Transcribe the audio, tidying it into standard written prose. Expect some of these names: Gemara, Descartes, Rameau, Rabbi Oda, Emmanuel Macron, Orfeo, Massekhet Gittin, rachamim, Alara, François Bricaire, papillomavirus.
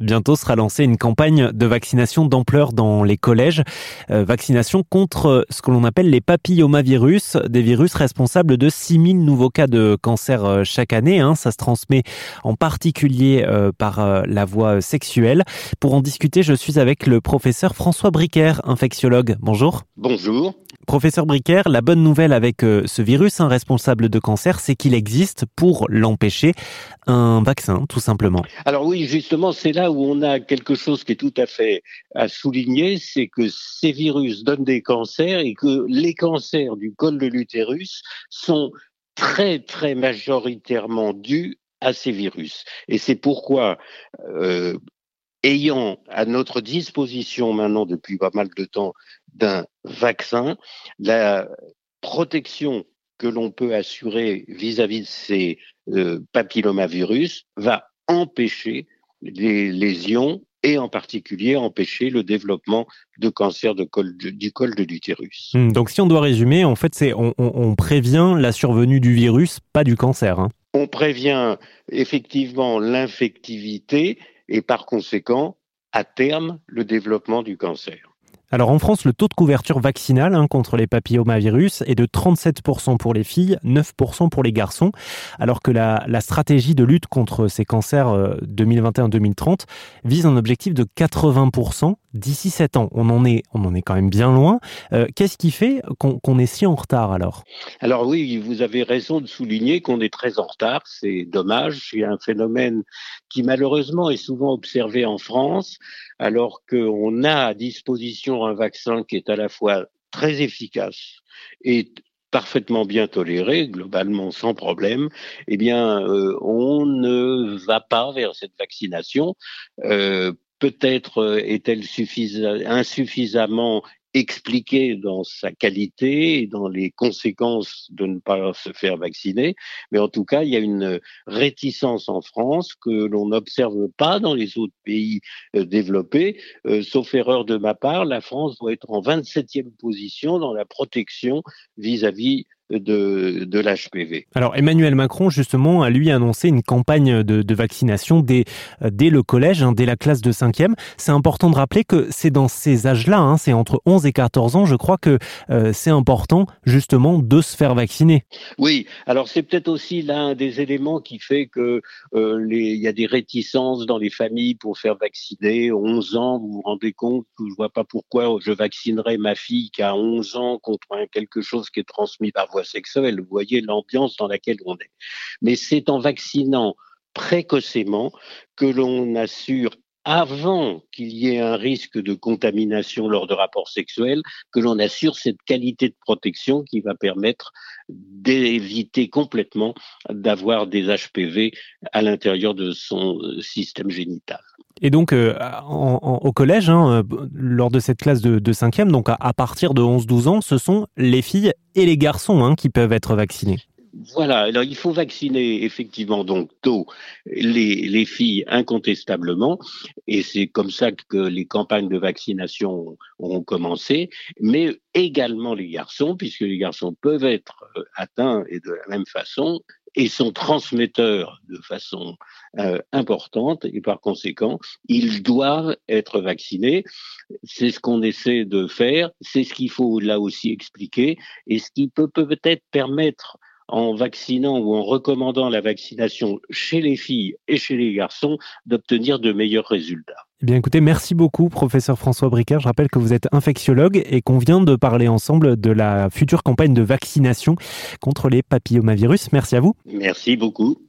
Bientôt sera lancée une campagne de vaccination d'ampleur dans les collèges. Vaccination contre ce que l'on appelle les papillomavirus, des virus responsables de 6000 nouveaux cas de cancer chaque année. Ça se transmet en particulier par la voie sexuelle. Pour en discuter, je suis avec le professeur François Bricaire, infectiologue. Bonjour. Bonjour. Professeur Bricaire, la bonne nouvelle avec ce virus responsable de cancer, c'est qu'il existe pour l'empêcher un vaccin, tout simplement. Alors oui, justement, c'est là où on a quelque chose qui est tout à fait à souligner, c'est que ces virus donnent des cancers et que les cancers du col de l'utérus sont très, très majoritairement dus à ces virus. Et c'est pourquoi... ayant à notre disposition maintenant depuis pas mal de temps d'un vaccin, la protection que l'on peut assurer vis-à-vis de ces papillomavirus va empêcher les lésions et en particulier empêcher le développement de cancer du col de l'utérus. Donc si on doit résumer, en fait, c'est on prévient la survenue du virus, pas du cancer. On prévient effectivement l'infectivité et par conséquent, à terme, le développement du cancer. Alors en France, le taux de couverture vaccinale contre les papillomavirus est de 37% pour les filles, 9% pour les garçons, alors que la stratégie de lutte contre ces cancers 2021-2030 vise un objectif de 80% d'ici 7 ans. On en est quand même bien loin. Qu'est-ce qui fait qu'on est si en retard alors ? Alors oui, vous avez raison de souligner qu'on est très en retard, c'est dommage. C'est un phénomène qui malheureusement est souvent observé en France, alors qu'on a à disposition un vaccin qui est à la fois très efficace et parfaitement bien toléré, globalement sans problème, on ne va pas vers cette vaccination. Peut-être est-elle insuffisamment expliquée dans sa qualité et dans les conséquences de ne pas se faire vacciner, mais en tout cas, il y a une réticence en France que l'on n'observe pas dans les autres pays développés. Sauf erreur de ma part, la France doit être en 27e position dans la protection vis-à-vis de l'HPV. Alors Emmanuel Macron justement a lui annoncé une campagne de vaccination dès le collège, dès la classe de 5e. C'est important de rappeler que c'est dans ces âges-là, c'est entre 11 et 14 ans, je crois que c'est important justement de se faire vacciner. Oui, alors c'est peut-être aussi l'un des éléments qui fait que il y a des réticences dans les familles pour faire vacciner. 11 ans, vous vous rendez compte, je ne vois pas pourquoi je vaccinerais ma fille qui a 11 ans contre quelque chose qui est transmis par sexuelle. Vous voyez l'ambiance dans laquelle on est. Mais c'est en vaccinant précocement que l'on assure, avant qu'il y ait un risque de contamination lors de rapports sexuels, que l'on assure cette qualité de protection qui va permettre d'éviter complètement d'avoir des HPV à l'intérieur de son système génital. Et donc, au collège, lors de cette classe de 5e, donc à partir de 11-12 ans, ce sont les filles et les garçons qui peuvent être vaccinés. Voilà, alors il faut vacciner effectivement donc tôt les filles incontestablement, et c'est comme ça que les campagnes de vaccination ont commencé, mais également les garçons, puisque les garçons peuvent être atteints et de la même façon, et sont transmetteurs de façon importante, et par conséquent, ils doivent être vaccinés. C'est ce qu'on essaie de faire, c'est ce qu'il faut là aussi expliquer, et ce qui peut peut-être permettre, en vaccinant ou en recommandant la vaccination chez les filles et chez les garçons, d'obtenir de meilleurs résultats. Bien écoutez, merci beaucoup professeur François Bricaire. Je rappelle que vous êtes infectiologue et qu'on vient de parler ensemble de la future campagne de vaccination contre les papillomavirus. Merci à vous. Merci beaucoup.